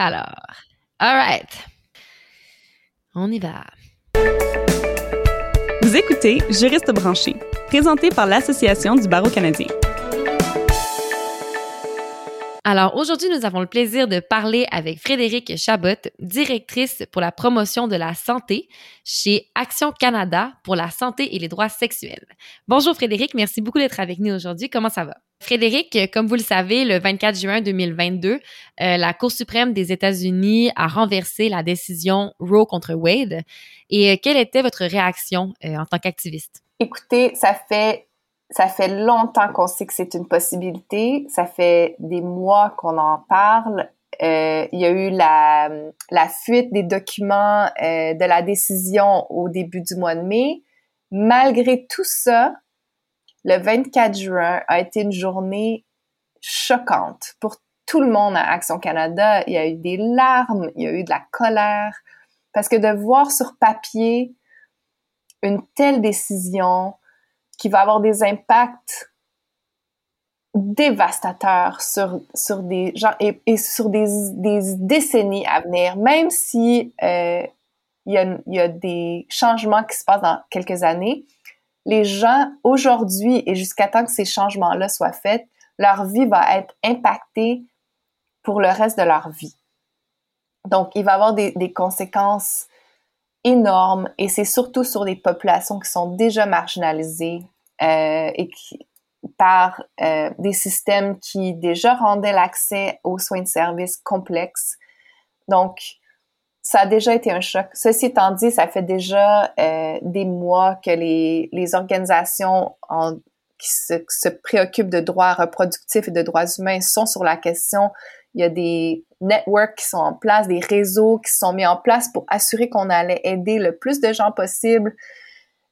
Alors, all right. On y va. Vous écoutez Juriste branché, présenté par l'Association du barreau canadien. Alors, aujourd'hui, nous avons le plaisir de parler avec Frédéric Chabot, directrice pour la promotion de la santé chez Action Canada pour la santé et les droits sexuels. Bonjour Frédéric, merci beaucoup d'être avec nous aujourd'hui. Comment ça va? Frédéric, comme vous le savez, le 24 juin 2022, la Cour suprême des États-Unis a renversé la décision Roe contre Wade. Et quelle était votre réaction en tant qu'activiste? Écoutez, ça fait longtemps qu'on sait que c'est une possibilité. Ça fait des mois qu'on en parle. Il y a eu la fuite des documents de la décision au début du mois de mai. Malgré tout ça, le 24 juin a été une journée choquante pour tout le monde à Action Canada. Il y a eu des larmes, il y a eu de la colère. Parce que de voir sur papier une telle décision qui va avoir des impacts dévastateurs sur des gens et sur des décennies à venir, même si il y a des changements qui se passent dans quelques années, les gens, aujourd'hui et jusqu'à temps que ces changements-là soient faits, leur vie va être impactée pour le reste de leur vie. Donc, il va y avoir des conséquences énormes et c'est surtout sur des populations qui sont déjà marginalisées et qui, par des systèmes qui déjà rendaient l'accès aux soins de service complexe. Donc, ça a déjà été un choc. Ceci étant dit, ça fait déjà des mois que les organisations qui se préoccupent de droits reproductifs et de droits humains sont sur la question. Il y a des networks qui sont en place, des réseaux qui sont mis en place pour assurer qu'on allait aider le plus de gens possible.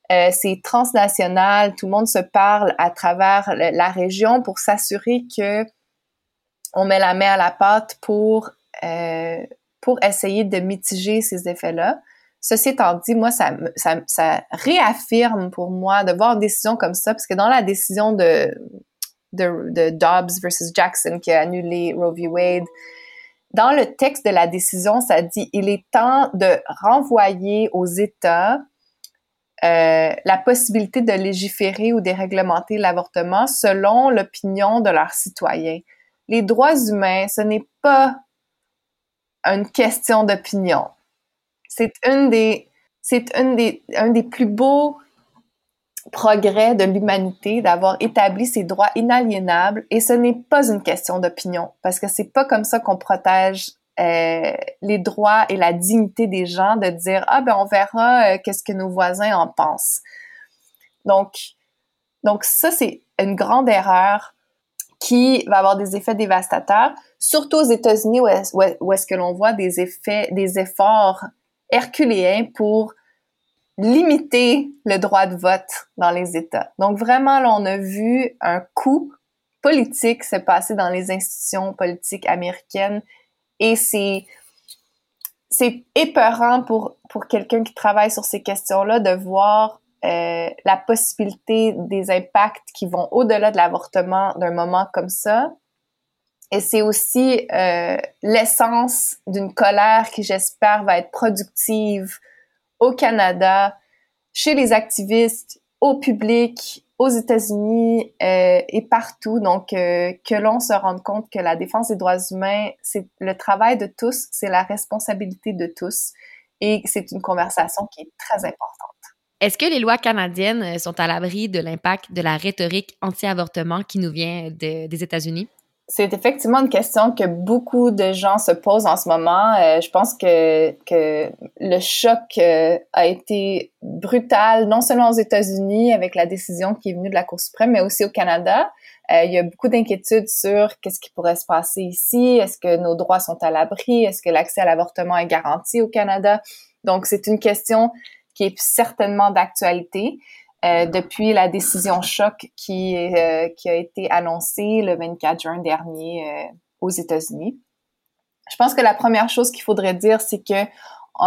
C'est transnational, tout le monde se parle à travers la région pour s'assurer que on met la main à la pâte pour essayer de mitiger ces effets-là. Ceci étant dit, moi, ça réaffirme pour moi de voir une décision comme ça, parce que dans la décision de Dobbs versus Jackson qui a annulé Roe v. Wade, dans le texte de la décision, ça dit « Il est temps de renvoyer aux États la possibilité de légiférer ou de réglementer l'avortement selon l'opinion de leurs citoyens. Les droits humains, ce n'est pas une question d'opinion. C'est un des plus beaux progrès de l'humanité d'avoir établi ces droits inaliénables et ce n'est pas une question d'opinion parce que c'est pas comme ça qu'on protège les droits et la dignité des gens de dire « Ah, ben on verra qu'est-ce que nos voisins en pensent. » Donc ça, c'est une grande erreur qui va avoir des effets dévastateurs, surtout aux États-Unis où est-ce que l'on voit des efforts herculéens pour limiter le droit de vote dans les États. Donc vraiment, là, on a vu un coup politique se passer dans les institutions politiques américaines et c'est épeurant pour quelqu'un qui travaille sur ces questions-là de voir la possibilité des impacts qui vont au-delà de l'avortement d'un moment comme ça. Et c'est aussi l'essence d'une colère qui, j'espère, va être productive au Canada, chez les activistes, au public, aux États-Unis et partout. Donc, que l'on se rende compte que la défense des droits humains, c'est le travail de tous, c'est la responsabilité de tous et c'est une conversation qui est très importante. Est-ce que les lois canadiennes sont à l'abri de l'impact de la rhétorique anti-avortement qui nous vient des États-Unis? C'est effectivement une question que beaucoup de gens se posent en ce moment. Je pense que le choc a été brutal, non seulement aux États-Unis avec la décision qui est venue de la Cour suprême, mais aussi au Canada. Il y a beaucoup d'inquiétudes sur qu'est-ce qui pourrait se passer ici. Est-ce que nos droits sont à l'abri? Est-ce que l'accès à l'avortement est garanti au Canada? Donc, c'est une question qui est certainement d'actualité depuis la décision choc qui a été annoncée le 24 juin dernier aux États-Unis. Je pense que la première chose qu'il faudrait dire, c'est que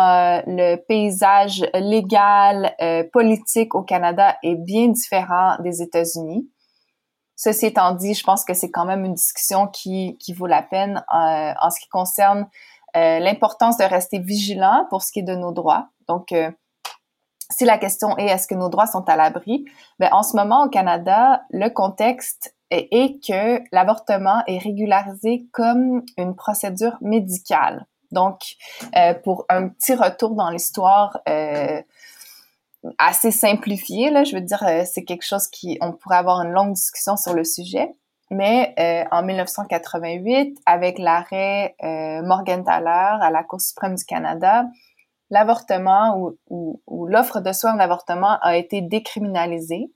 le paysage légal, politique au Canada est bien différent des États-Unis. Ceci étant dit, je pense que c'est quand même une discussion qui vaut la peine en ce qui concerne l'importance de rester vigilant pour ce qui est de nos droits. Donc, si la question est « est-ce que nos droits sont à l'abri », ben en ce moment, au Canada, le contexte est que l'avortement est régularisé comme une procédure médicale. Donc, pour un petit retour dans l'histoire assez simplifié, là, je veux dire, c'est quelque chose on pourrait avoir une longue discussion sur le sujet, mais en 1988, avec l'arrêt Morgentaler à la Cour suprême du Canada, l'avortement ou l'offre de soins d'avortement a été décriminalisée.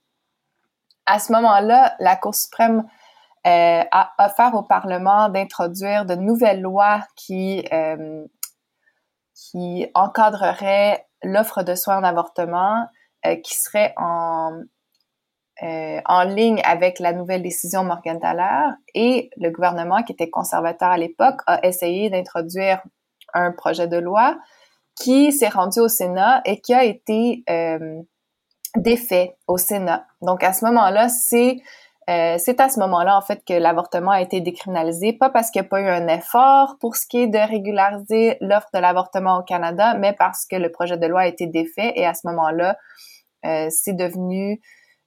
À ce moment-là, la Cour suprême a offert au Parlement d'introduire de nouvelles lois qui encadreraient l'offre de soins d'avortement qui serait en ligne avec la nouvelle décision Morgentaler, et le gouvernement, qui était conservateur à l'époque, a essayé d'introduire un projet de loi qui s'est rendu au Sénat et qui a été défait au Sénat. Donc, à ce moment-là, c'est à ce moment-là, en fait, que l'avortement a été décriminalisé, pas parce qu'il n'y a pas eu un effort pour ce qui est de régulariser l'offre de l'avortement au Canada, mais parce que le projet de loi a été défait, et à ce moment-là, c'est devenu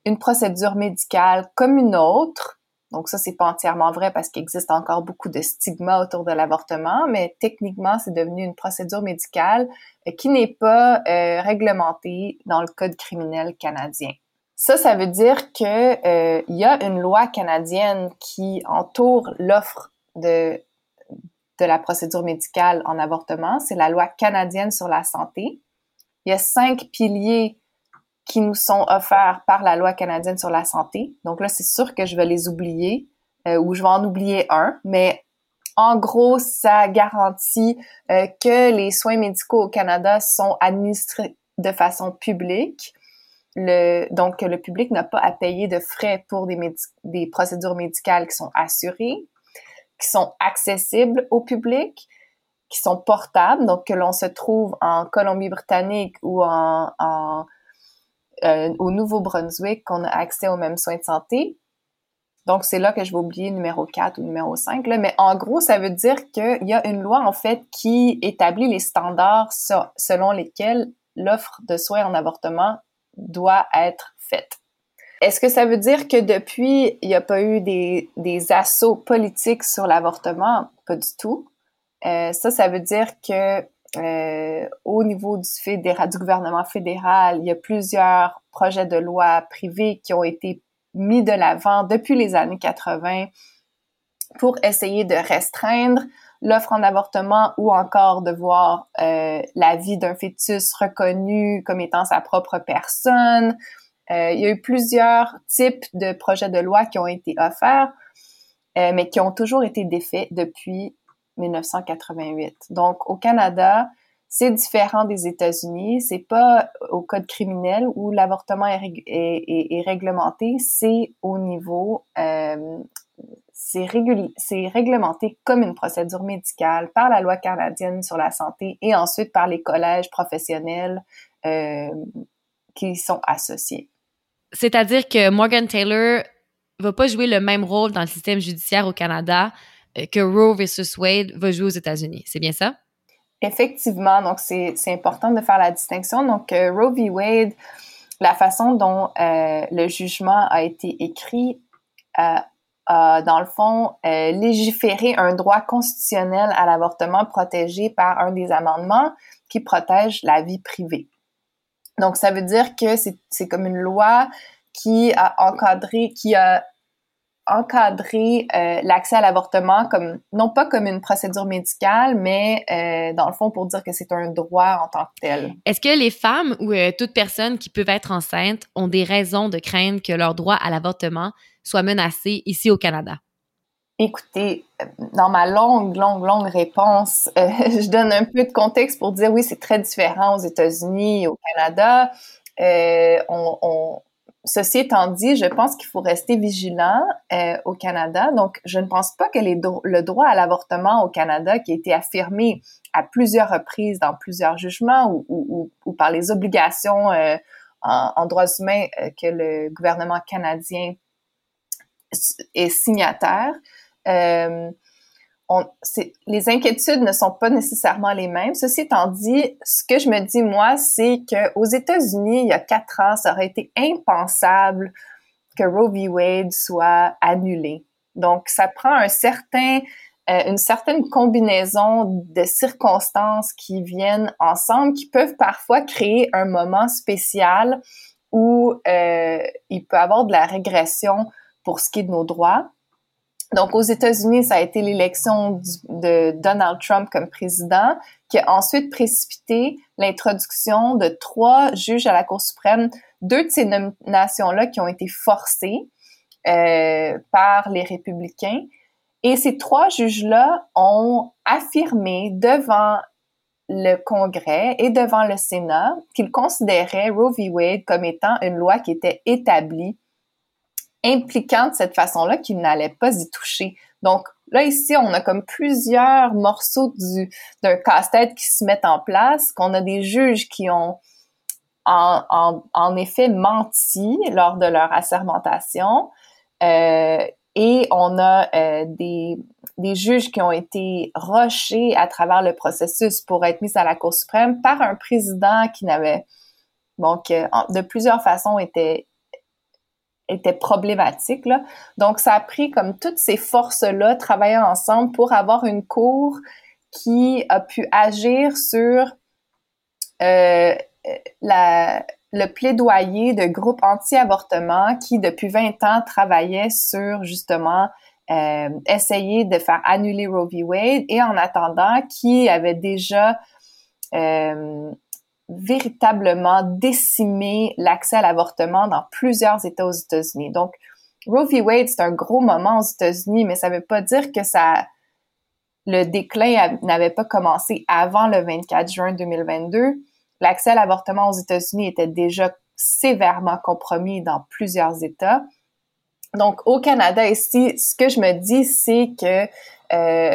une procédure médicale comme une autre. Donc ça, c'est pas entièrement vrai parce qu'il existe encore beaucoup de stigmas autour de l'avortement, mais techniquement, c'est devenu une procédure médicale qui n'est pas réglementée dans le Code criminel canadien. Ça veut dire que y a une loi canadienne qui entoure l'offre de la procédure médicale en avortement. C'est la loi canadienne sur la santé. Il y a 5 piliers qui nous sont offerts par la loi canadienne sur la santé. Donc là, c'est sûr que je vais les oublier, ou je vais en oublier un, mais en gros, ça garantit que les soins médicaux au Canada sont administrés de façon publique. Donc, le public n'a pas à payer de frais pour des procédures médicales qui sont assurées, qui sont accessibles au public, qui sont portables, donc que l'on se trouve en Colombie-Britannique ou au Nouveau-Brunswick, qu'on a accès aux mêmes soins de santé. Donc, c'est là que je vais oublier numéro 4 ou numéro 5. Là. Mais en gros, ça veut dire qu'il y a une loi, en fait, qui établit les standards selon lesquels l'offre de soins en avortement doit être faite. Est-ce que ça veut dire que depuis, il n'y a pas eu des assauts politiques sur l'avortement? Pas du tout. Ça veut dire que au niveau du gouvernement fédéral, il y a plusieurs projets de loi privés qui ont été mis de l'avant depuis les années 80 pour essayer de restreindre l'offre en avortement, ou encore de voir la vie d'un fœtus reconnu comme étant sa propre personne. Il y a eu plusieurs types de projets de loi qui ont été offerts, mais qui ont toujours été défaits depuis 1988. Donc, au Canada, c'est différent des États-Unis. C'est pas au code criminel où l'avortement est réglementé. C'est au niveau... c'est réglementé comme une procédure médicale par la loi canadienne sur la santé, et ensuite par les collèges professionnels qui y sont associés. C'est-à-dire que Morgentaler va pas jouer le même rôle dans le système judiciaire au Canada que Roe versus Wade va jouer aux États-Unis. C'est bien ça? Effectivement. Donc, c'est important de faire la distinction. Donc, Roe v. Wade, la façon dont le jugement a été écrit dans le fond, légiférer un droit constitutionnel à l'avortement protégé par un des amendements qui protège la vie privée. Donc, ça veut dire que c'est comme une loi qui a encadré l'accès à l'avortement comme, non pas comme une procédure médicale, mais dans le fond pour dire que c'est un droit en tant que tel. Est-ce que les femmes ou toute personne qui peuvent être enceinte ont des raisons de craindre que leur droit à l'avortement soit menacé ici au Canada? Écoutez, dans ma longue réponse, je donne un peu de contexte pour dire oui, c'est très différent aux États-Unis, au Canada. Ceci étant dit, je pense qu'il faut rester vigilant au Canada. Donc, je ne pense pas que le droit à l'avortement au Canada, qui a été affirmé à plusieurs reprises dans plusieurs jugements ou par les obligations en droits humains que le gouvernement canadien est signataire, les inquiétudes ne sont pas nécessairement les mêmes. Ceci étant dit, ce que je me dis, moi, c'est qu'aux États-Unis, il y a 4 ans, ça aurait été impensable que Roe v. Wade soit annulé. Donc, ça prend une certaine combinaison de circonstances qui viennent ensemble, qui peuvent parfois créer un moment spécial où il peut y avoir de la régression pour ce qui est de nos droits. Donc, aux États-Unis, ça a été l'élection de Donald Trump comme président, qui a ensuite précipité l'introduction de 3 juges à la Cour suprême, 2 de ces nominations-là qui ont été forcées par les républicains. Et ces 3 juges-là ont affirmé devant le Congrès et devant le Sénat qu'ils considéraient Roe v. Wade comme étant une loi qui était établie, impliquant de cette façon-là qu'ils n'allaient pas y toucher. Donc là, ici, on a comme plusieurs morceaux d'un casse-tête qui se mettent en place, qu'on a des juges qui ont en effet menti lors de leur assermentation, et on a des juges qui ont été rushés à travers le processus pour être mis à la Cour suprême par un président qui n'avait... Donc, de plusieurs façons, était problématique, là. Donc, ça a pris comme toutes ces forces-là travaillant ensemble pour avoir une cour qui a pu agir sur le plaidoyer de groupes anti-avortement qui, depuis 20 ans, travaillait sur, justement, essayer de faire annuler Roe v. Wade et, en attendant, qui avait déjà... véritablement décimer l'accès à l'avortement dans plusieurs États aux États-Unis. Donc, Roe v. Wade, c'est un gros moment aux États-Unis, mais ça ne veut pas dire que le déclin n'avait pas commencé avant le 24 juin 2022. L'accès à l'avortement aux États-Unis était déjà sévèrement compromis dans plusieurs États. Donc, au Canada, ici, ce que je me dis, c'est que,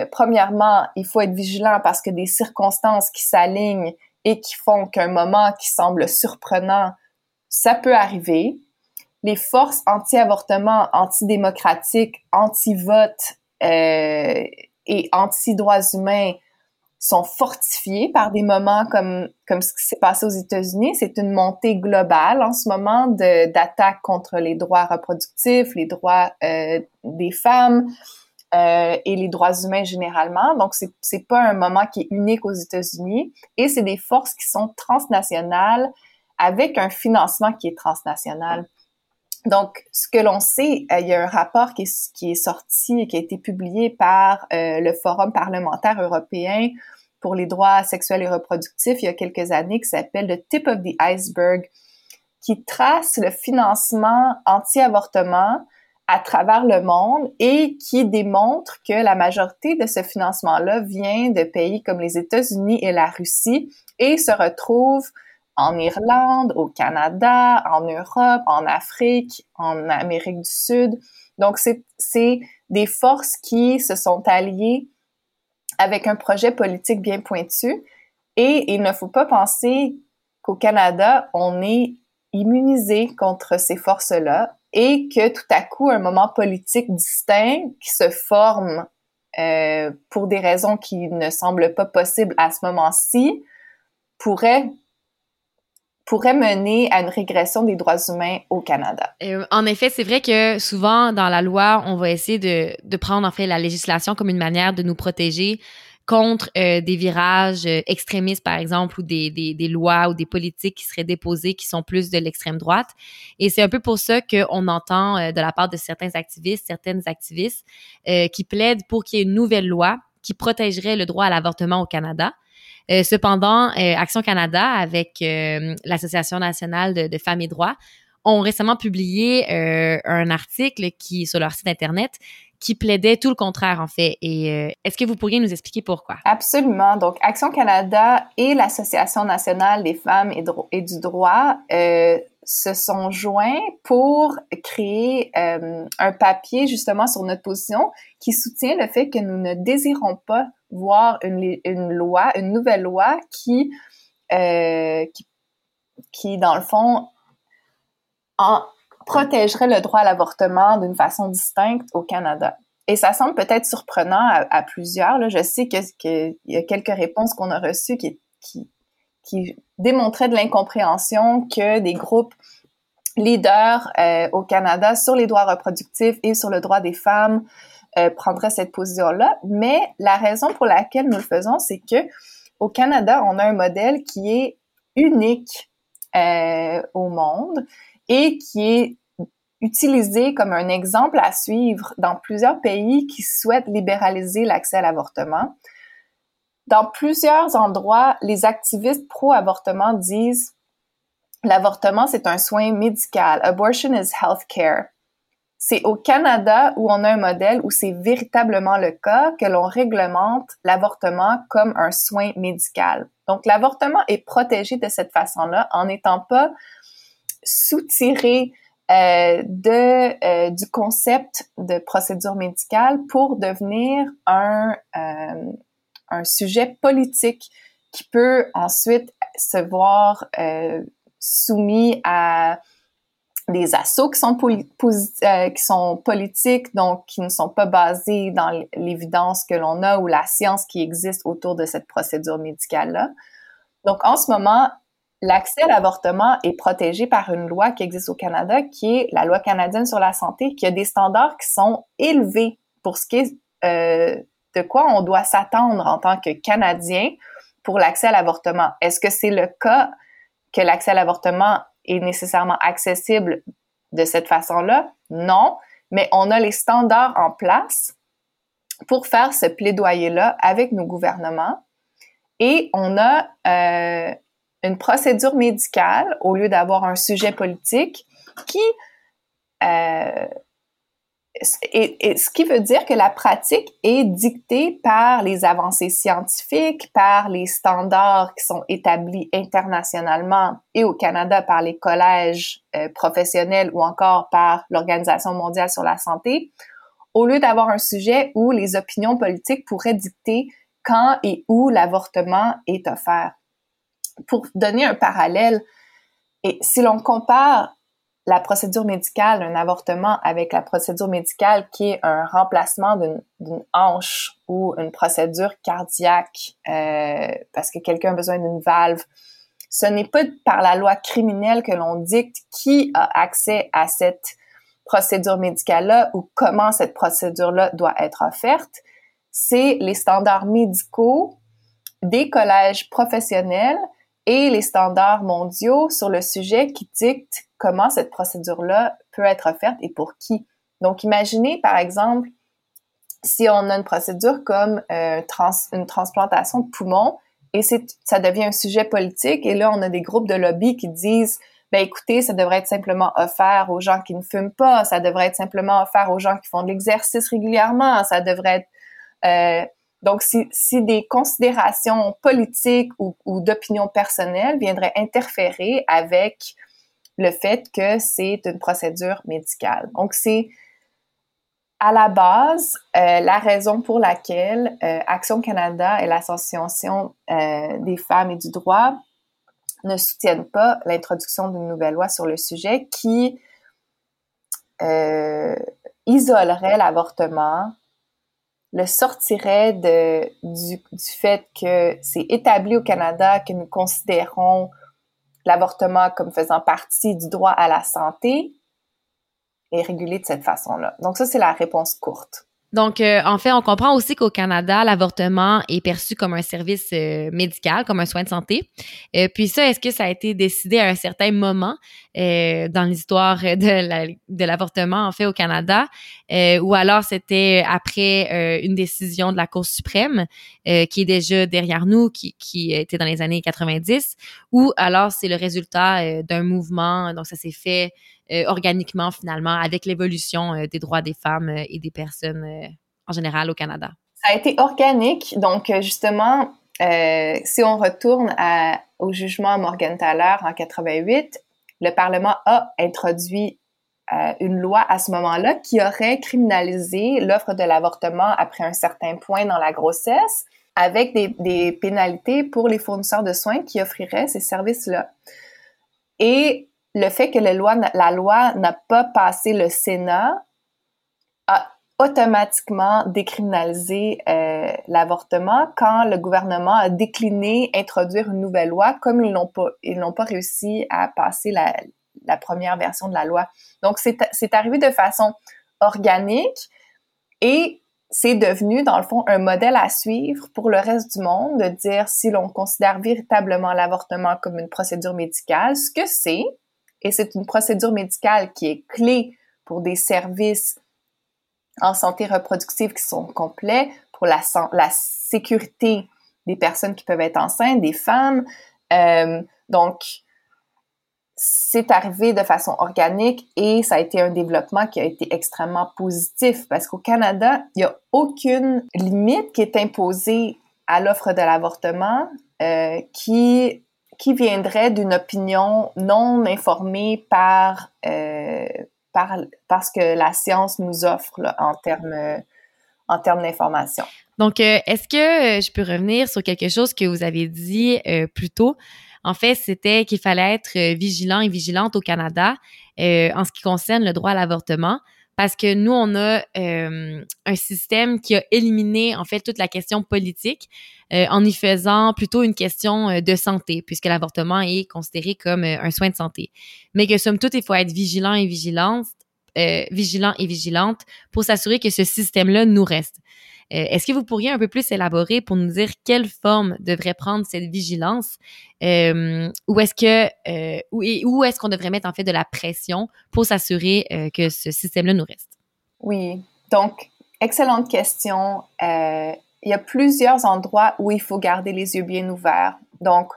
premièrement, il faut être vigilant parce que des circonstances qui s'alignent et qui font qu'un moment qui semble surprenant, ça peut arriver. Les forces anti-avortement, anti-démocratiques, anti-vote et anti-droits humains sont fortifiées par des moments comme ce qui s'est passé aux États-Unis. C'est une montée globale en ce moment d'attaques contre les droits reproductifs, les droits des femmes et les droits humains généralement. Donc, c'est pas un moment qui est unique aux États-Unis. Et c'est des forces qui sont transnationales avec un financement qui est transnational. Donc, ce que l'on sait, il y a un rapport qui est sorti et qui a été publié par le Forum parlementaire européen pour les droits sexuels et reproductifs il y a quelques années, qui s'appelle « The tip of the iceberg », qui trace le financement anti-avortement à travers le monde et qui démontre que la majorité de ce financement-là vient de pays comme les États-Unis et la Russie et se retrouve en Irlande, au Canada, en Europe, en Afrique, en Amérique du Sud. Donc, c'est des forces qui se sont alliées avec un projet politique bien pointu et il ne faut pas penser qu'au Canada, on est immunisé contre ces forces-là. Et que tout à coup, un moment politique distinct qui se forme pour des raisons qui ne semblent pas possibles à ce moment-ci pourrait mener à une régression des droits humains au Canada. En effet, c'est vrai que souvent, dans la loi, on va essayer de prendre en fait la législation comme une manière de nous protéger contre des virages extrémistes, par exemple, ou des lois ou des politiques qui seraient déposées qui sont plus de l'extrême droite. Et c'est un peu pour ça qu'on entend de la part de certains activistes, certaines activistes, qui plaident pour qu'il y ait une nouvelle loi qui protégerait le droit à l'avortement au Canada. Cependant, Action Canada, avec l'Association nationale de femmes et droits, ont récemment publié un article sur leur site Internet qui plaidait tout le contraire, en fait. Et est-ce que vous pourriez nous expliquer pourquoi? Absolument. Donc, Action Canada et l'Association nationale des femmes et du droit se sont joints pour créer un papier, justement, sur notre position qui soutient le fait que nous ne désirons pas voir une nouvelle loi qui dans le fond, protégerait le droit à l'avortement d'une façon distincte au Canada. Et ça semble peut-être surprenant à plusieurs. Là. Je sais qu'il y a quelques réponses qu'on a reçues qui démontraient de l'incompréhension que des groupes leaders au Canada sur les droits reproductifs et sur le droit des femmes prendraient cette position-là. Mais la raison pour laquelle nous le faisons, c'est que au Canada, on a un modèle qui est unique au monde et qui est utilisé comme un exemple à suivre dans plusieurs pays qui souhaitent libéraliser l'accès à l'avortement. Dans plusieurs endroits, les activistes pro-avortement disent « L'avortement, c'est un soin médical. Abortion is healthcare. » C'est au Canada où on a un modèle où c'est véritablement le cas que l'on réglemente l'avortement comme un soin médical. Donc, l'avortement est protégé de cette façon-là en n'étant pas soutiré du concept de procédure médicale pour devenir un sujet politique qui peut ensuite se voir soumis à des assauts qui sont politiques, donc qui ne sont pas basés dans l'évidence que l'on a ou la science qui existe autour de cette procédure médicale-là. Donc, en ce moment, l'accès à l'avortement est protégé par une loi qui existe au Canada, qui est la loi canadienne sur la santé, qui a des standards qui sont élevés pour ce qui est de quoi on doit s'attendre en tant que Canadien pour l'accès à l'avortement. Est-ce que c'est le cas que l'accès à l'avortement est nécessairement accessible de cette façon-là? Non, mais on a les standards en place pour faire ce plaidoyer-là avec nos gouvernements et on a une procédure médicale au lieu d'avoir un sujet politique qui... Et ce qui veut dire que la pratique est dictée par les avancées scientifiques, par les standards qui sont établis internationalement et au Canada par les collèges professionnels ou encore par l'Organisation mondiale sur la santé, au lieu d'avoir un sujet où les opinions politiques pourraient dicter quand et où l'avortement est offert. Pour donner un parallèle, et si l'on compare la procédure médicale, un avortement avec la procédure médicale qui est un remplacement d'une hanche ou une procédure cardiaque parce que quelqu'un a besoin d'une valve, ce n'est pas par la loi criminelle que l'on dicte qui a accès à cette procédure médicale-là ou comment cette procédure-là doit être offerte. C'est les standards médicaux des collèges professionnels et les standards mondiaux sur le sujet qui dictent comment cette procédure-là peut être offerte et pour qui. Donc, imaginez, par exemple, si on a une procédure comme une transplantation de poumon et ça devient un sujet politique et là, on a des groupes de lobby qui disent « ben écoutez, ça devrait être simplement offert aux gens qui ne fument pas, ça devrait être simplement offert aux gens qui font de l'exercice régulièrement, ça devrait être... » Donc, si des considérations politiques ou d'opinion personnelle viendraient interférer avec le fait que c'est une procédure médicale. Donc, c'est à la base la raison pour laquelle Action Canada et l'Association des femmes et du droit ne soutiennent pas l'introduction d'une nouvelle loi sur le sujet qui isolerait l'avortement, le sortirait du fait que c'est établi au Canada que nous considérons l'avortement comme faisant partie du droit à la santé est régulé de cette façon-là. Donc ça, c'est la réponse courte. Donc, en fait, on comprend aussi qu'au Canada, l'avortement est perçu comme un service médical, comme un soin de santé. Puis ça, est-ce que ça a été décidé à un certain moment dans l'histoire de l'avortement, en fait, au Canada? Ou alors c'était après une décision de la Cour suprême qui est déjà derrière nous, qui était dans les années 90? Ou alors c'est le résultat d'un mouvement, donc ça s'est fait organiquement, finalement, avec l'évolution des droits des femmes et des personnes en général au Canada? Ça a été organique. Donc, justement, si on retourne au jugement Morgentaler en 88, le Parlement a introduit une loi à ce moment-là qui aurait criminalisé l'offre de l'avortement après un certain point dans la grossesse avec des pénalités pour les fournisseurs de soins qui offriraient ces services-là. Et le fait que la loi n'a pas passé le Sénat a automatiquement décriminaliser l'avortement quand le gouvernement a décliné introduire une nouvelle loi, comme ils n'ont pas réussi à passer la première version de la loi. Donc, c'est arrivé de façon organique et c'est devenu, dans le fond, un modèle à suivre pour le reste du monde, de dire si l'on considère véritablement l'avortement comme une procédure médicale, ce que c'est, et c'est une procédure médicale qui est clé pour des services en santé reproductive qui sont complets, pour la sécurité des personnes qui peuvent être enceintes, des femmes. Donc, c'est arrivé de façon organique et ça a été un développement qui a été extrêmement positif parce qu'au Canada, il n'y a aucune limite qui est imposée à l'offre de l'avortement qui viendrait d'une opinion non informée par ce que la science nous offre là, en termes d'information. Donc, est-ce que je peux revenir sur quelque chose que vous avez dit plus tôt? En fait, c'était qu'il fallait être vigilant et vigilante au Canada en ce qui concerne le droit à l'avortement parce que nous, on a un système qui a éliminé, en fait, toute la question politique en y faisant plutôt une question de santé puisque l'avortement est considéré comme un soin de santé. Mais que, somme toute, il faut être vigilant et vigilante pour s'assurer que ce système-là nous reste. Est-ce que vous pourriez un peu plus élaborer pour nous dire quelle forme devrait prendre cette vigilance où est-ce qu'on devrait mettre en fait de la pression pour s'assurer que ce système-là nous reste? Oui, donc excellente question. Il y a plusieurs endroits où il faut garder les yeux bien ouverts. Donc,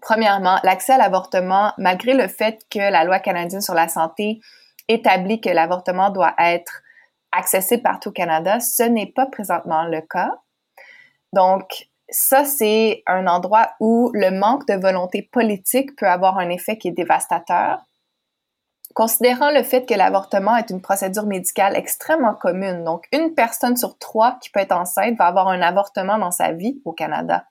premièrement, l'accès à l'avortement, malgré le fait que la loi canadienne sur la santé établit que l'avortement doit être accessible partout au Canada, ce n'est pas présentement le cas. Donc, ça, c'est un endroit où le manque de volonté politique peut avoir un effet qui est dévastateur. Considérant le fait que l'avortement est une procédure médicale extrêmement commune, donc une personne sur 3 qui peut être enceinte va avoir un avortement dans sa vie au Canada.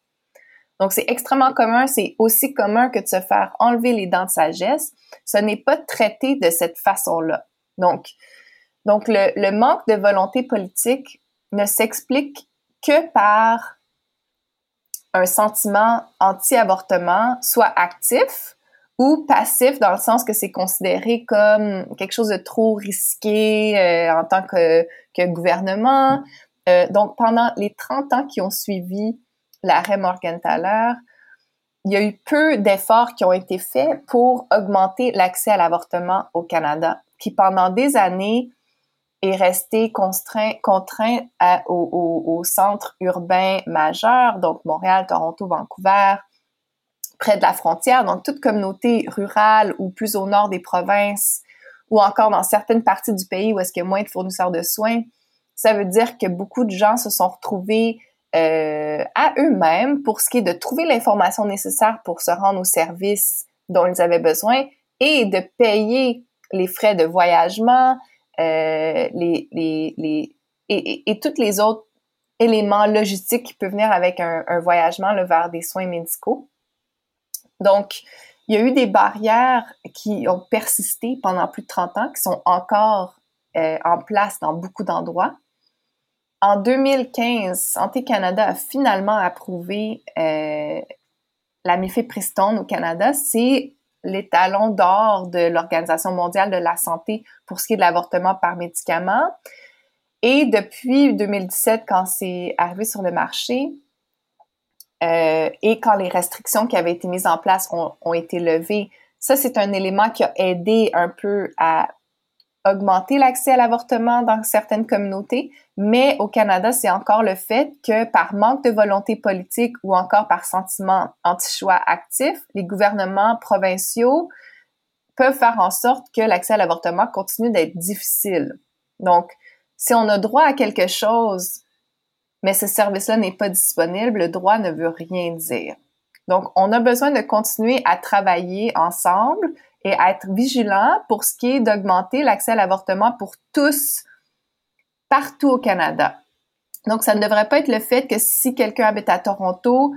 Donc, c'est extrêmement commun, c'est aussi commun que de se faire enlever les dents de sagesse. Ce n'est pas traité de cette façon-là. Donc, le manque de volonté politique ne s'explique que par un sentiment anti-avortement, soit actif ou passif, dans le sens que c'est considéré comme quelque chose de trop risqué en tant que gouvernement. Donc, pendant les 30 ans qui ont suivi l'arrêt Morgentaler, il y a eu peu d'efforts qui ont été faits pour augmenter l'accès à l'avortement au Canada, qui pendant des années est resté contraint aux centres urbains majeurs, donc Montréal, Toronto, Vancouver, près de la frontière, donc toute communauté rurale ou plus au nord des provinces ou encore dans certaines parties du pays où est-ce qu'il y a moins de fournisseurs de soins. Ça veut dire que beaucoup de gens se sont retrouvés à eux-mêmes pour ce qui est de trouver l'information nécessaire pour se rendre aux services dont ils avaient besoin et de payer les frais de voyagement, et tous les autres éléments logistiques qui peuvent venir avec un voyagement là, vers des soins médicaux. Donc, il y a eu des barrières qui ont persisté pendant plus de 30 ans, qui sont encore en place dans beaucoup d'endroits. En 2015, Santé Canada a finalement approuvé la mifépristone au Canada. C'est l'étalon d'or de l'Organisation mondiale de la santé pour ce qui est de l'avortement par médicament. Et depuis 2017, quand c'est arrivé sur le marché et quand les restrictions qui avaient été mises en place ont été levées, ça, c'est un élément qui a aidé un peu à augmenter l'accès à l'avortement dans certaines communautés, mais au Canada, c'est encore le fait que par manque de volonté politique ou encore par sentiment anti-choix actif, les gouvernements provinciaux peuvent faire en sorte que l'accès à l'avortement continue d'être difficile. Donc, si on a droit à quelque chose, mais ce service-là n'est pas disponible, le droit ne veut rien dire. Donc, on a besoin de continuer à travailler ensemble et à être vigilant pour ce qui est d'augmenter l'accès à l'avortement pour tous, partout au Canada. Donc, ça ne devrait pas être le fait que si quelqu'un habite à Toronto,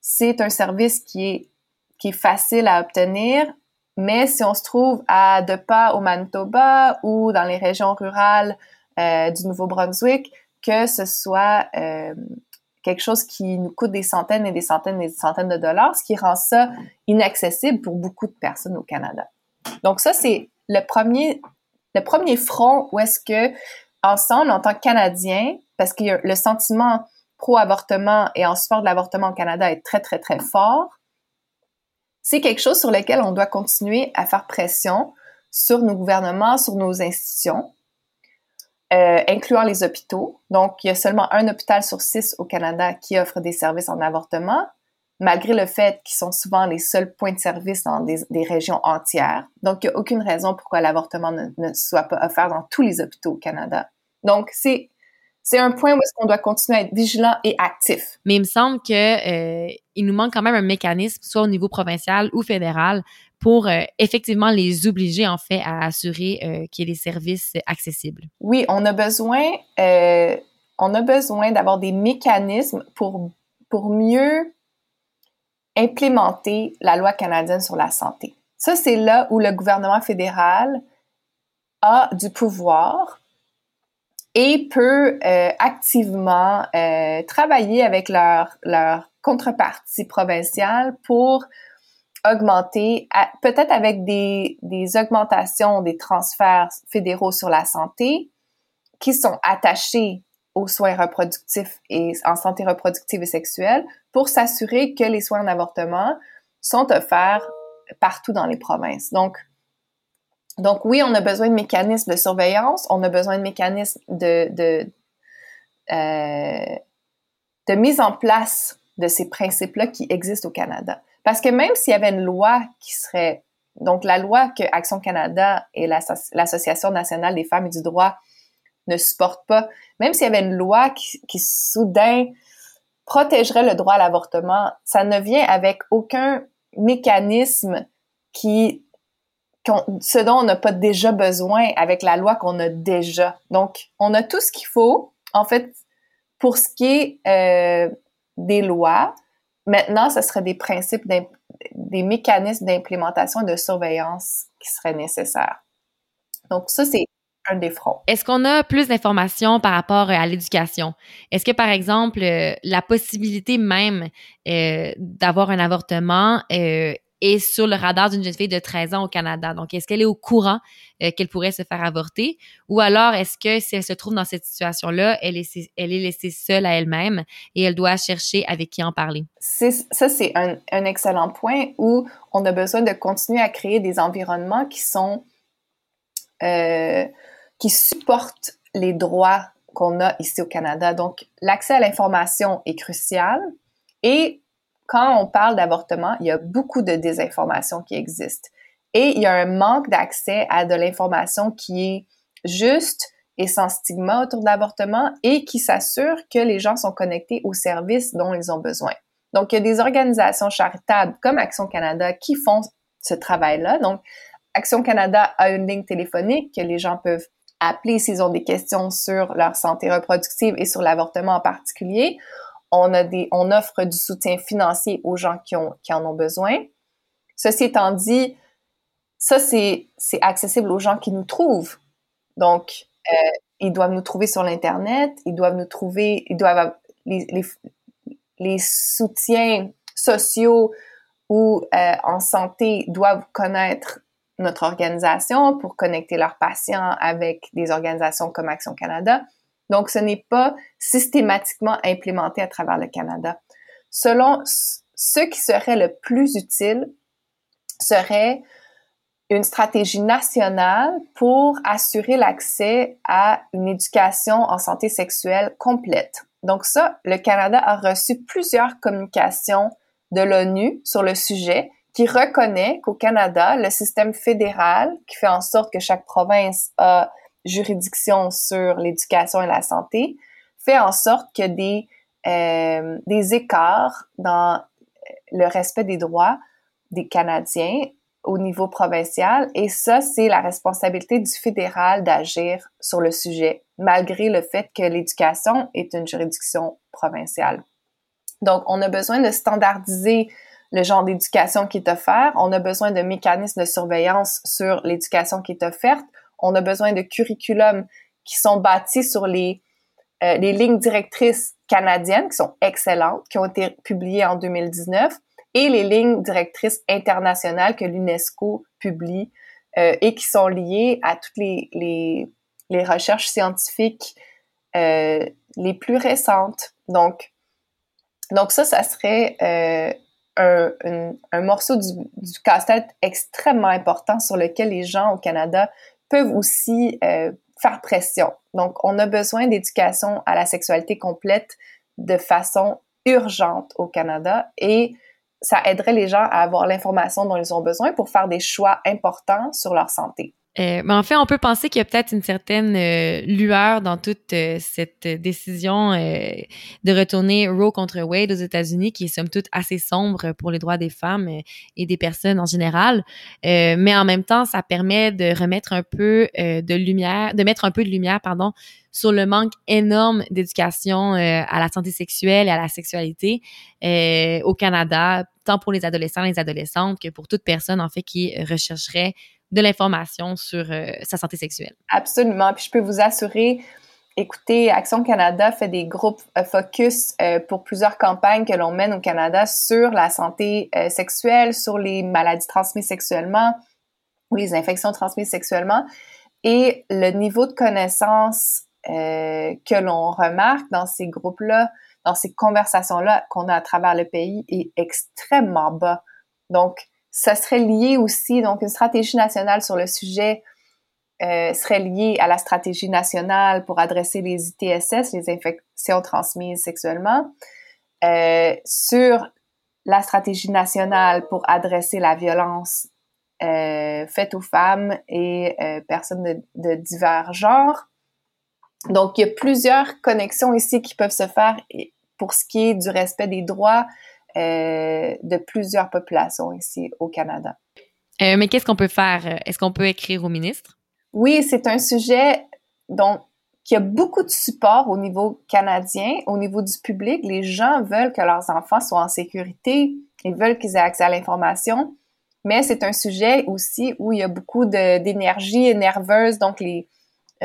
c'est un service qui est facile à obtenir, mais si on se trouve à 2 pas au Manitoba ou dans les régions rurales du Nouveau-Brunswick, que ce soit quelque chose qui nous coûte des centaines et des centaines et des centaines de dollars, ce qui rend ça inaccessible pour beaucoup de personnes au Canada. Donc ça, c'est le premier front où est-ce que, ensemble, en tant que Canadiens, parce que le sentiment pro-avortement et en support de l'avortement au Canada est très, très, très fort, c'est quelque chose sur lequel on doit continuer à faire pression sur nos gouvernements, sur nos institutions, incluant les hôpitaux. Donc, il y a seulement un hôpital sur 6 au Canada qui offre des services en avortement, malgré le fait qu'ils sont souvent les seuls points de service dans des régions entières. Donc, il n'y a aucune raison pourquoi l'avortement ne soit pas offert dans tous les hôpitaux au Canada. Donc, c'est un point où est-ce qu'on doit continuer à être vigilant et actif. Mais il me semble que il nous manque quand même un mécanisme, soit au niveau provincial ou fédéral, pour effectivement les obliger, en fait, à assurer qu'il y ait des services accessibles. Oui, on a besoin d'avoir des mécanismes pour mieux implémenter la loi canadienne sur la santé. Ça, c'est là où le gouvernement fédéral a du pouvoir et peut activement travailler avec leur contrepartie provinciale pour augmenter, peut-être avec des augmentations des transferts fédéraux sur la santé qui sont attachés aux soins reproductifs et en santé reproductive et sexuelle pour s'assurer que les soins en avortement sont offerts partout dans les provinces. Donc oui, on a besoin de mécanismes de surveillance, on a besoin de mécanismes de mise en place de ces principes-là qui existent au Canada. Parce que même s'il y avait une loi qui serait... Donc, la loi que Action Canada et l'Association nationale des femmes et du droit ne supportent pas, même s'il y avait une loi qui soudain protégerait le droit à l'avortement, ça ne vient avec aucun mécanisme ce dont on n'a pas déjà besoin avec la loi qu'on a déjà. Donc, on a tout ce qu'il faut, en fait, pour ce qui est des lois. Maintenant, ce serait des principes, des mécanismes d'implémentation et de surveillance qui seraient nécessaires. Donc, ça, c'est un des fronts. Est-ce qu'on a plus d'informations par rapport à l'éducation? Est-ce que, par exemple, la possibilité même d'avoir un avortement est sur le radar d'une jeune fille de 13 ans au Canada? Donc, est-ce qu'elle est au courant qu'elle pourrait se faire avorter? Ou alors, est-ce que si elle se trouve dans cette situation-là, elle est laissée seule à elle-même et elle doit chercher avec qui en parler? C'est un excellent point où on a besoin de continuer à créer des environnements qui supportent les droits qu'on a ici au Canada. Donc, l'accès à l'information est crucial et quand on parle d'avortement, il y a beaucoup de désinformation qui existe. Et il y a un manque d'accès à de l'information qui est juste et sans stigma autour de l'avortement et qui s'assure que les gens sont connectés aux services dont ils ont besoin. Donc, il y a des organisations charitables comme Action Canada qui font ce travail-là. Donc, Action Canada a une ligne téléphonique que les gens peuvent appeler s'ils ont des questions sur leur santé reproductive et sur l'avortement en particulier. On offre du soutien financier aux gens qui en ont besoin. Ceci étant dit, ça, c'est accessible aux gens qui nous trouvent. Donc, ils doivent nous trouver sur l'Internet, les soutiens sociaux ou en santé doivent connaître notre organisation pour connecter leurs patients avec des organisations comme Action Canada. Donc, ce n'est pas systématiquement implémenté à travers le Canada. Selon ce qui serait le plus utile, serait une stratégie nationale pour assurer l'accès à une éducation en santé sexuelle complète. Donc ça, le Canada a reçu plusieurs communications de l'ONU sur le sujet qui reconnaît qu'au Canada, le système fédéral qui fait en sorte que chaque province a juridiction sur l'éducation et la santé, fait en sorte que des écarts dans le respect des droits des Canadiens au niveau provincial. Et ça, c'est la responsabilité du fédéral d'agir sur le sujet, malgré le fait que l'éducation est une juridiction provinciale. Donc, on a besoin de standardiser le genre d'éducation qui est offert. On a besoin de mécanismes de surveillance sur l'éducation qui est offerte. On a besoin de curriculums qui sont bâtis sur les lignes directrices canadiennes, qui sont excellentes, qui ont été publiées en 2019, et les lignes directrices internationales que l'UNESCO publie et qui sont liées à toutes les recherches scientifiques les plus récentes. Donc ça serait un morceau du casse-tête extrêmement important sur lequel les gens au Canada peuvent aussi faire pression. Donc, on a besoin d'éducation à la sexualité complète de façon urgente au Canada et ça aiderait les gens à avoir l'information dont ils ont besoin pour faire des choix importants sur leur santé. Mais en fait, on peut penser qu'il y a peut-être une certaine lueur dans toute cette décision de retourner Roe contre Wade aux États-Unis, qui est somme toute assez sombre pour les droits des femmes et des personnes en général. Mais en même temps, ça permet de remettre un peu de lumière sur le manque énorme d'éducation à la santé sexuelle et à la sexualité au Canada, tant pour les adolescents et les adolescentes que pour toute personne en fait qui rechercherait de l'information sur sa santé sexuelle. Absolument. Puis je peux vous assurer, écoutez, Action Canada fait des groupes focus pour plusieurs campagnes que l'on mène au Canada sur la santé sexuelle, sur les maladies transmises sexuellement ou les infections transmises sexuellement. Et le niveau de connaissance que l'on remarque dans ces groupes-là, dans ces conversations-là qu'on a à travers le pays est extrêmement bas. Donc, ça serait lié aussi, donc une stratégie nationale sur le sujet serait liée à la stratégie nationale pour adresser les ITSS, les infections transmises sexuellement, sur la stratégie nationale pour adresser la violence faite aux femmes et personnes de divers genres. Donc, il y a plusieurs connexions ici qui peuvent se faire pour ce qui est du respect des droits de plusieurs populations ici au Canada. Mais qu'est-ce qu'on peut faire? Est-ce qu'on peut écrire au ministre? Oui, c'est un sujet qui a beaucoup de support au niveau canadien, au niveau du public. Les gens veulent que leurs enfants soient en sécurité, ils veulent qu'ils aient accès à l'information, mais c'est un sujet aussi où il y a beaucoup d'énergie nerveuse, donc de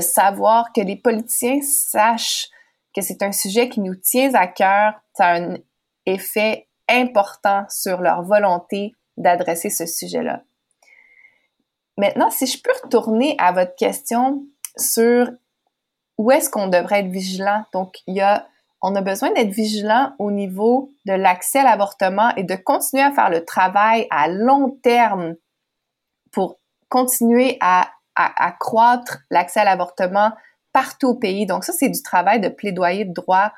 savoir que les politiciens sachent que c'est un sujet qui nous tient à cœur, ça a un effet important sur leur volonté d'adresser ce sujet-là. Maintenant, si je peux retourner à votre question sur où est-ce qu'on devrait être vigilant. Donc, on a besoin d'être vigilant au niveau de l'accès à l'avortement et de continuer à faire le travail à long terme pour continuer à accroître l'accès à l'avortement partout au pays. Donc ça, c'est du travail de plaidoyer de droit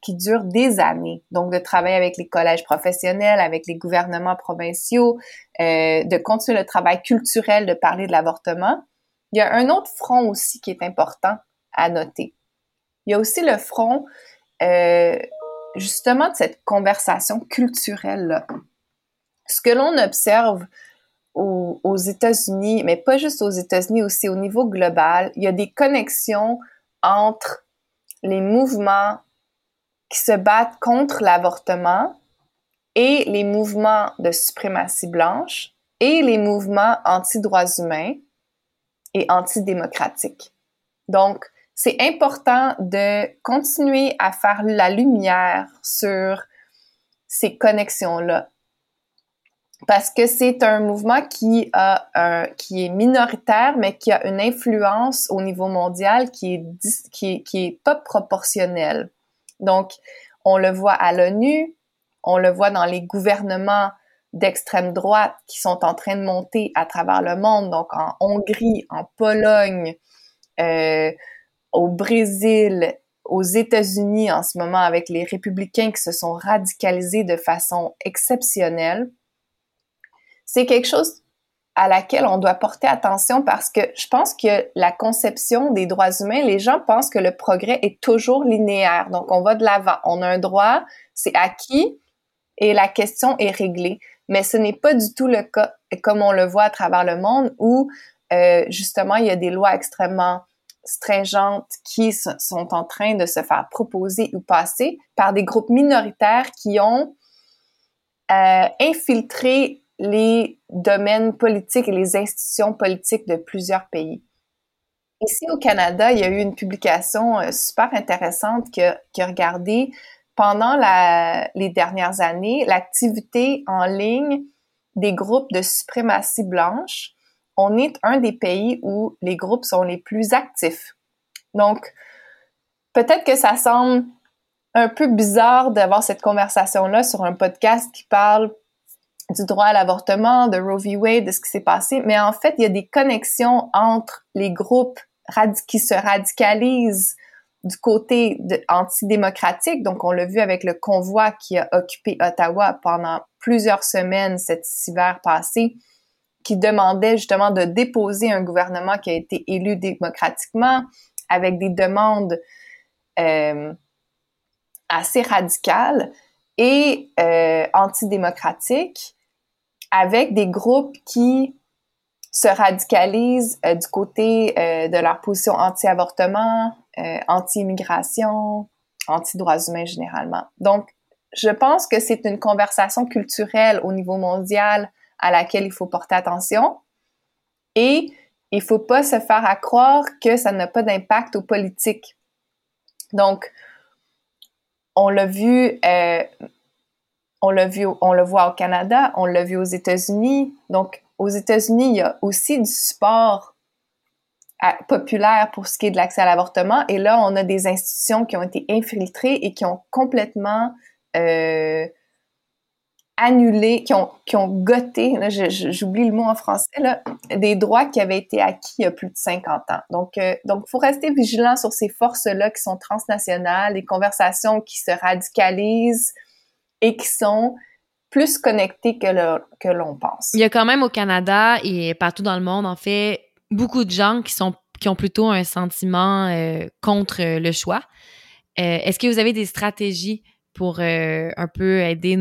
qui dure des années. Donc de travailler avec les collèges professionnels, avec les gouvernements provinciaux, de continuer le travail culturel de parler de l'avortement. Il y a un autre front aussi qui est important à noter. Il y a aussi le front justement de cette conversation culturelle-là. Ce que l'on observe aux États-Unis, mais pas juste aux États-Unis, aussi au niveau global, il y a des connexions entre les mouvements qui se battent contre l'avortement et les mouvements de suprématie blanche et les mouvements anti-droits humains et anti-démocratiques. Donc, c'est important de continuer à faire la lumière sur ces connexions-là. Parce que c'est un mouvement qui est minoritaire, mais qui a une influence au niveau mondial qui est pas proportionnelle. Donc, on le voit à l'ONU, on le voit dans les gouvernements d'extrême droite qui sont en train de monter à travers le monde, donc en Hongrie, en Pologne, au Brésil, aux États-Unis en ce moment avec les républicains qui se sont radicalisés de façon exceptionnelle. C'est quelque chose à laquelle on doit porter attention parce que je pense que la conception des droits humains, les gens pensent que le progrès est toujours linéaire. Donc, on va de l'avant. On a un droit, c'est acquis et la question est réglée. Mais ce n'est pas du tout le cas, comme on le voit à travers le monde où, justement, il y a des lois extrêmement stringentes qui sont en train de se faire proposer ou passer par des groupes minoritaires qui ont infiltré les domaines politiques et les institutions politiques de plusieurs pays. Ici au Canada, il y a eu une publication super intéressante qui a regardé pendant les dernières années l'activité en ligne des groupes de suprématie blanche. On est un des pays où les groupes sont les plus actifs. Donc, peut-être que ça semble un peu bizarre d'avoir cette conversation-là sur un podcast qui parle du droit à l'avortement, de Roe v. Wade, de ce qui s'est passé, mais en fait, il y a des connexions entre les groupes qui se radicalisent du côté antidémocratique. Donc, on l'a vu avec le convoi qui a occupé Ottawa pendant plusieurs semaines cet hiver passé, qui demandait justement de déposer un gouvernement qui a été élu démocratiquement avec des demandes assez radicales et antidémocratiques, avec des groupes qui se radicalisent du côté de leur position anti-avortement, anti-immigration, anti-droits humains généralement. Donc, je pense que c'est une conversation culturelle au niveau mondial à laquelle il faut porter attention, et il ne faut pas se faire à croire que ça n'a pas d'impact aux politiques. Donc, on le voit au Canada, on l'a vu aux États-Unis. Donc, aux États-Unis, il y a aussi du support populaire pour ce qui est de l'accès à l'avortement, et là, on a des institutions qui ont été infiltrées et qui ont complètement annulé, qui ont gotté, là, j'oublie le mot en français, là, des droits qui avaient été acquis il y a plus de 50 ans. Donc, il faut rester vigilant sur ces forces-là qui sont transnationales, les conversations qui se radicalisent et qui sont plus connectées que l'on pense. Il y a quand même au Canada et partout dans le monde, en fait, beaucoup de gens qui ont plutôt un sentiment contre le choix. Est-ce que vous avez des stratégies pour un peu aider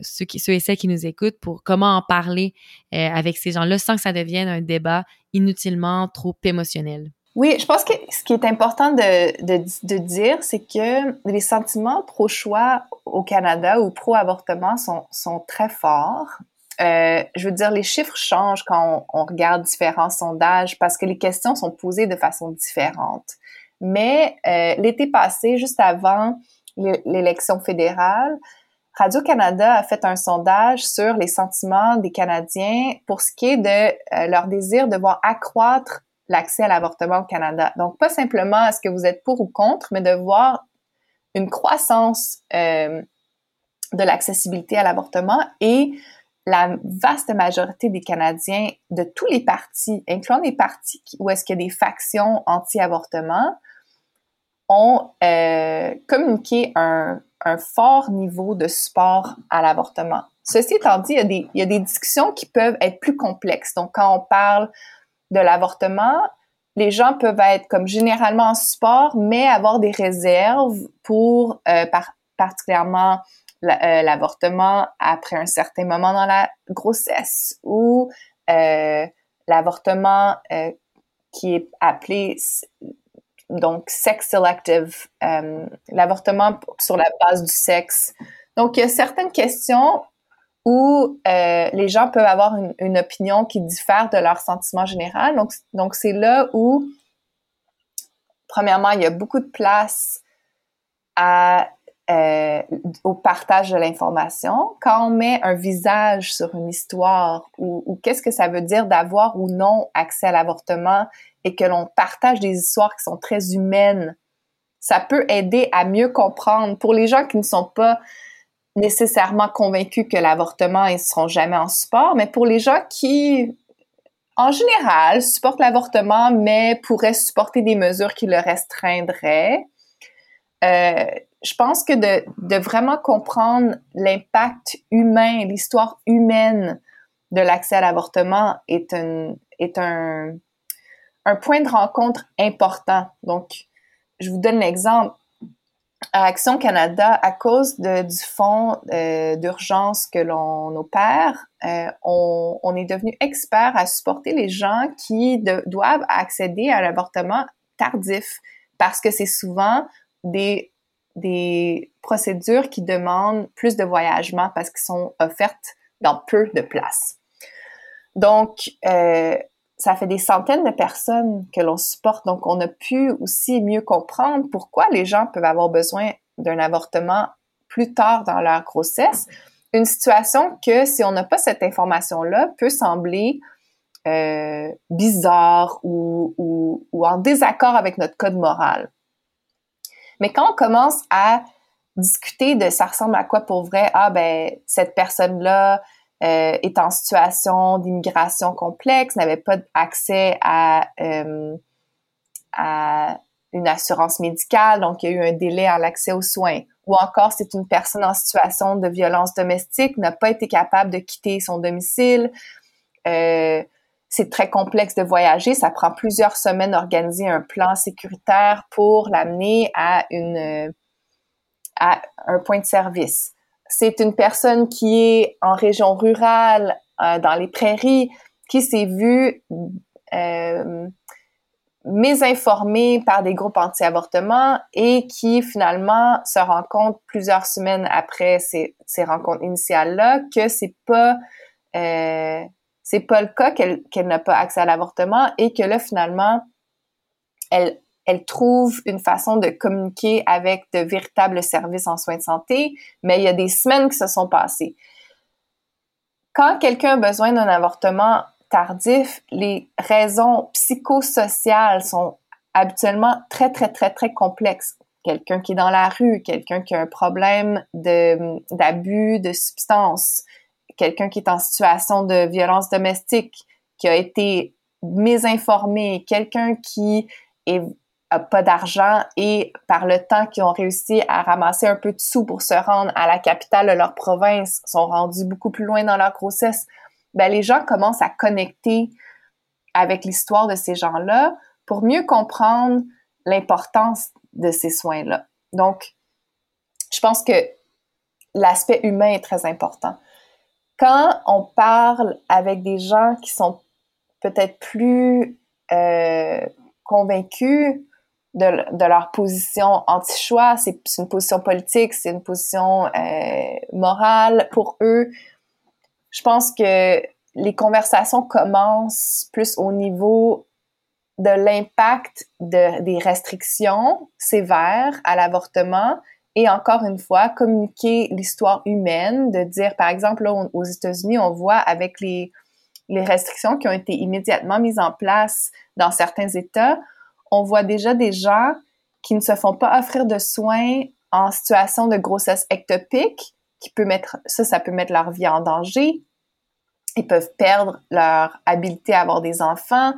ceux et celles qui nous écoutent, pour comment en parler avec ces gens-là sans que ça devienne un débat inutilement trop émotionnel? Oui, je pense que ce qui est important de dire, c'est que les sentiments pro-choix au Canada ou pro-avortement sont très forts. Je veux dire, les chiffres changent quand on regarde différents sondages parce que les questions sont posées de façon différente. Mais l'été passé, juste avant l'élection fédérale, Radio-Canada a fait un sondage sur les sentiments des Canadiens pour ce qui est de leur désir de voir accroître l'accès à l'avortement au Canada. Donc, pas simplement est-ce que vous êtes pour ou contre, mais de voir une croissance de l'accessibilité à l'avortement, et la vaste majorité des Canadiens de tous les partis, incluant des partis où est-ce qu'il y a des factions anti-avortement, ont communiqué un fort niveau de support à l'avortement. Ceci étant dit, il y a des discussions qui peuvent être plus complexes. Donc, quand on parle de l'avortement, les gens peuvent être comme généralement en support, mais avoir des réserves pour particulièrement l'avortement après un certain moment dans la grossesse, ou l'avortement qui est appelé... Donc, sex selective, l'avortement sur la base du sexe. Donc, il y a certaines questions où les gens peuvent avoir une opinion qui diffère de leur sentiment général. Donc, c'est là où, premièrement, il y a beaucoup de place au partage de l'information. Quand on met un visage sur une histoire, ou qu'est-ce que ça veut dire d'avoir ou non accès à l'avortement, et que l'on partage des histoires qui sont très humaines, ça peut aider à mieux comprendre. Pour les gens qui ne sont pas nécessairement convaincus que l'avortement, ils ne seront jamais en support, mais pour les gens qui, en général, supportent l'avortement, mais pourraient supporter des mesures qui le restreindraient, je pense que de vraiment comprendre l'impact humain, l'histoire humaine de l'accès à l'avortement est un point de rencontre important. Donc, je vous donne l'exemple. À Action Canada, à cause du fonds d'urgence que l'on opère, on est devenu expert à supporter les gens qui doivent accéder à l'avortement tardif, parce que c'est souvent des procédures qui demandent plus de voyagement parce qu'ils sont offertes dans peu de places. Donc, ça fait des centaines de personnes que l'on supporte, donc on a pu aussi mieux comprendre pourquoi les gens peuvent avoir besoin d'un avortement plus tard dans leur grossesse. Une situation que, si on n'a pas cette information-là, peut sembler bizarre ou en désaccord avec notre code moral. Mais quand on commence à discuter de ça ressemble à quoi pour vrai, ah ben cette personne-là est en situation d'immigration complexe, n'avait pas accès à une assurance médicale, donc il y a eu un délai à l'accès aux soins. Ou encore, c'est une personne en situation de violence domestique, n'a pas été capable de quitter son domicile. C'est très complexe de voyager, ça prend plusieurs semaines d'organiser un plan sécuritaire pour l'amener à un point de service. C'est une personne qui est en région rurale, dans les prairies, qui s'est vue mésinformée par des groupes anti-avortement et qui, finalement, se rend compte plusieurs semaines après ces rencontres initiales-là que c'est pas le cas, qu'elle n'a pas accès à l'avortement et que là, finalement, elle trouve une façon de communiquer avec de véritables services en soins de santé, mais il y a des semaines qui se sont passées. Quand quelqu'un a besoin d'un avortement tardif, les raisons psychosociales sont habituellement très, très, très, très complexes. Quelqu'un qui est dans la rue, quelqu'un qui a un problème d'abus de substances, quelqu'un qui est en situation de violence domestique, qui a été mésinformé, quelqu'un qui n'a pas d'argent et par le temps qu'ils ont réussi à ramasser un peu de sous pour se rendre à la capitale de leur province, sont rendus beaucoup plus loin dans leur grossesse. Bien, les gens commencent à connecter avec l'histoire de ces gens-là pour mieux comprendre l'importance de ces soins-là. Donc, je pense que l'aspect humain est très important. Quand on parle avec des gens qui sont peut-être plus convaincus de leur position anti-choix, c'est une position politique, c'est une position morale pour eux, je pense que les conversations commencent plus au niveau de l'impact des restrictions sévères à l'avortement et encore une fois, communiquer l'histoire humaine, de dire, par exemple, là, aux États-Unis, on voit avec les restrictions qui ont été immédiatement mises en place dans certains États, on voit déjà des gens qui ne se font pas offrir de soins en situation de grossesse ectopique, qui peut mettre, ça peut mettre leur vie en danger. Ils peuvent perdre leur habilité à avoir des enfants,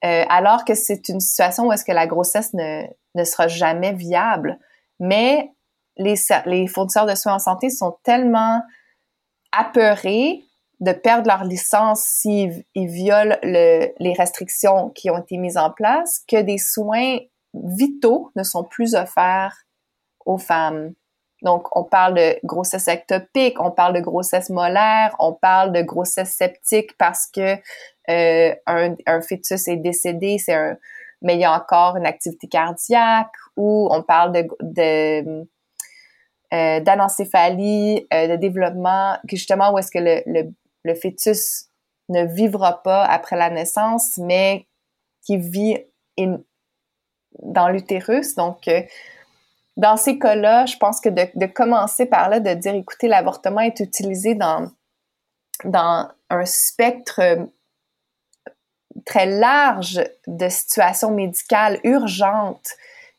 alors que c'est une situation où est-ce que la grossesse ne sera jamais viable. Mais les fournisseurs de soins en santé sont tellement apeurés de perdre leur licence s'ils violent les restrictions qui ont été mises en place, que des soins vitaux ne sont plus offerts aux femmes. Donc, on parle de grossesse ectopique, on parle de grossesse molaire, on parle de grossesse septique parce que un fœtus est décédé, mais il y a encore une activité cardiaque, ou on parle d'anencéphalie, de développement, justement où est-ce que le fœtus ne vivra pas après la naissance, mais qui vit dans l'utérus. Donc, dans ces cas-là, je pense que de commencer par là, de dire, écoutez, l'avortement est utilisé dans un spectre très large de situations médicales urgentes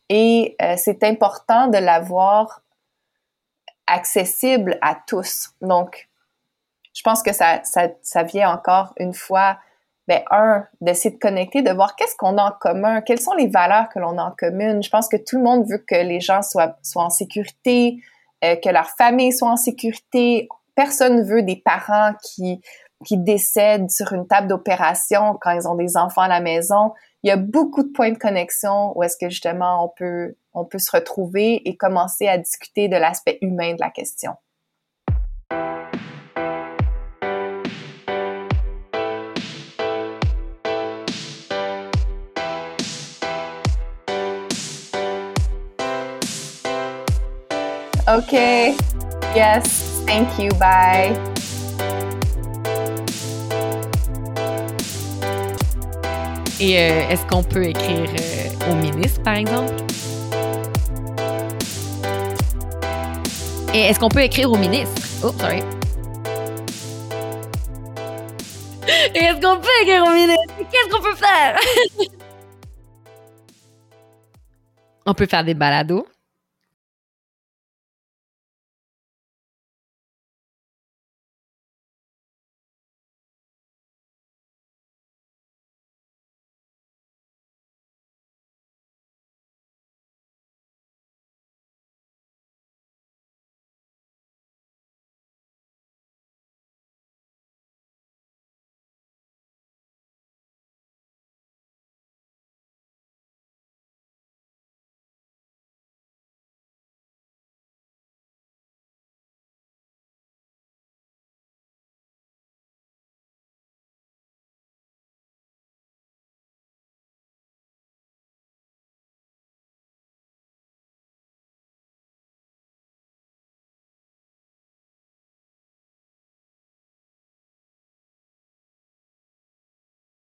et c'est important de l'avoir accessible à tous. Donc, je pense que ça vient encore une fois, d'essayer de connecter, de voir qu'est-ce qu'on a en commun, quelles sont les valeurs que l'on a en commun. Je pense que tout le monde veut que les gens soient en sécurité, que leur famille soit en sécurité. Personne veut des parents qui décèdent sur une table d'opération quand ils ont des enfants à la maison. Il y a beaucoup de points de connexion où est-ce que justement on peut se retrouver et commencer à discuter de l'aspect humain de la question. Okay. Yes. Thank you. Bye. Et est-ce qu'on peut écrire au ministre, par exemple? Et est-ce qu'on peut écrire au ministre? Oh, sorry. Et est-ce qu'on peut écrire au ministre? Qu'est-ce qu'on peut faire? On peut faire des balados.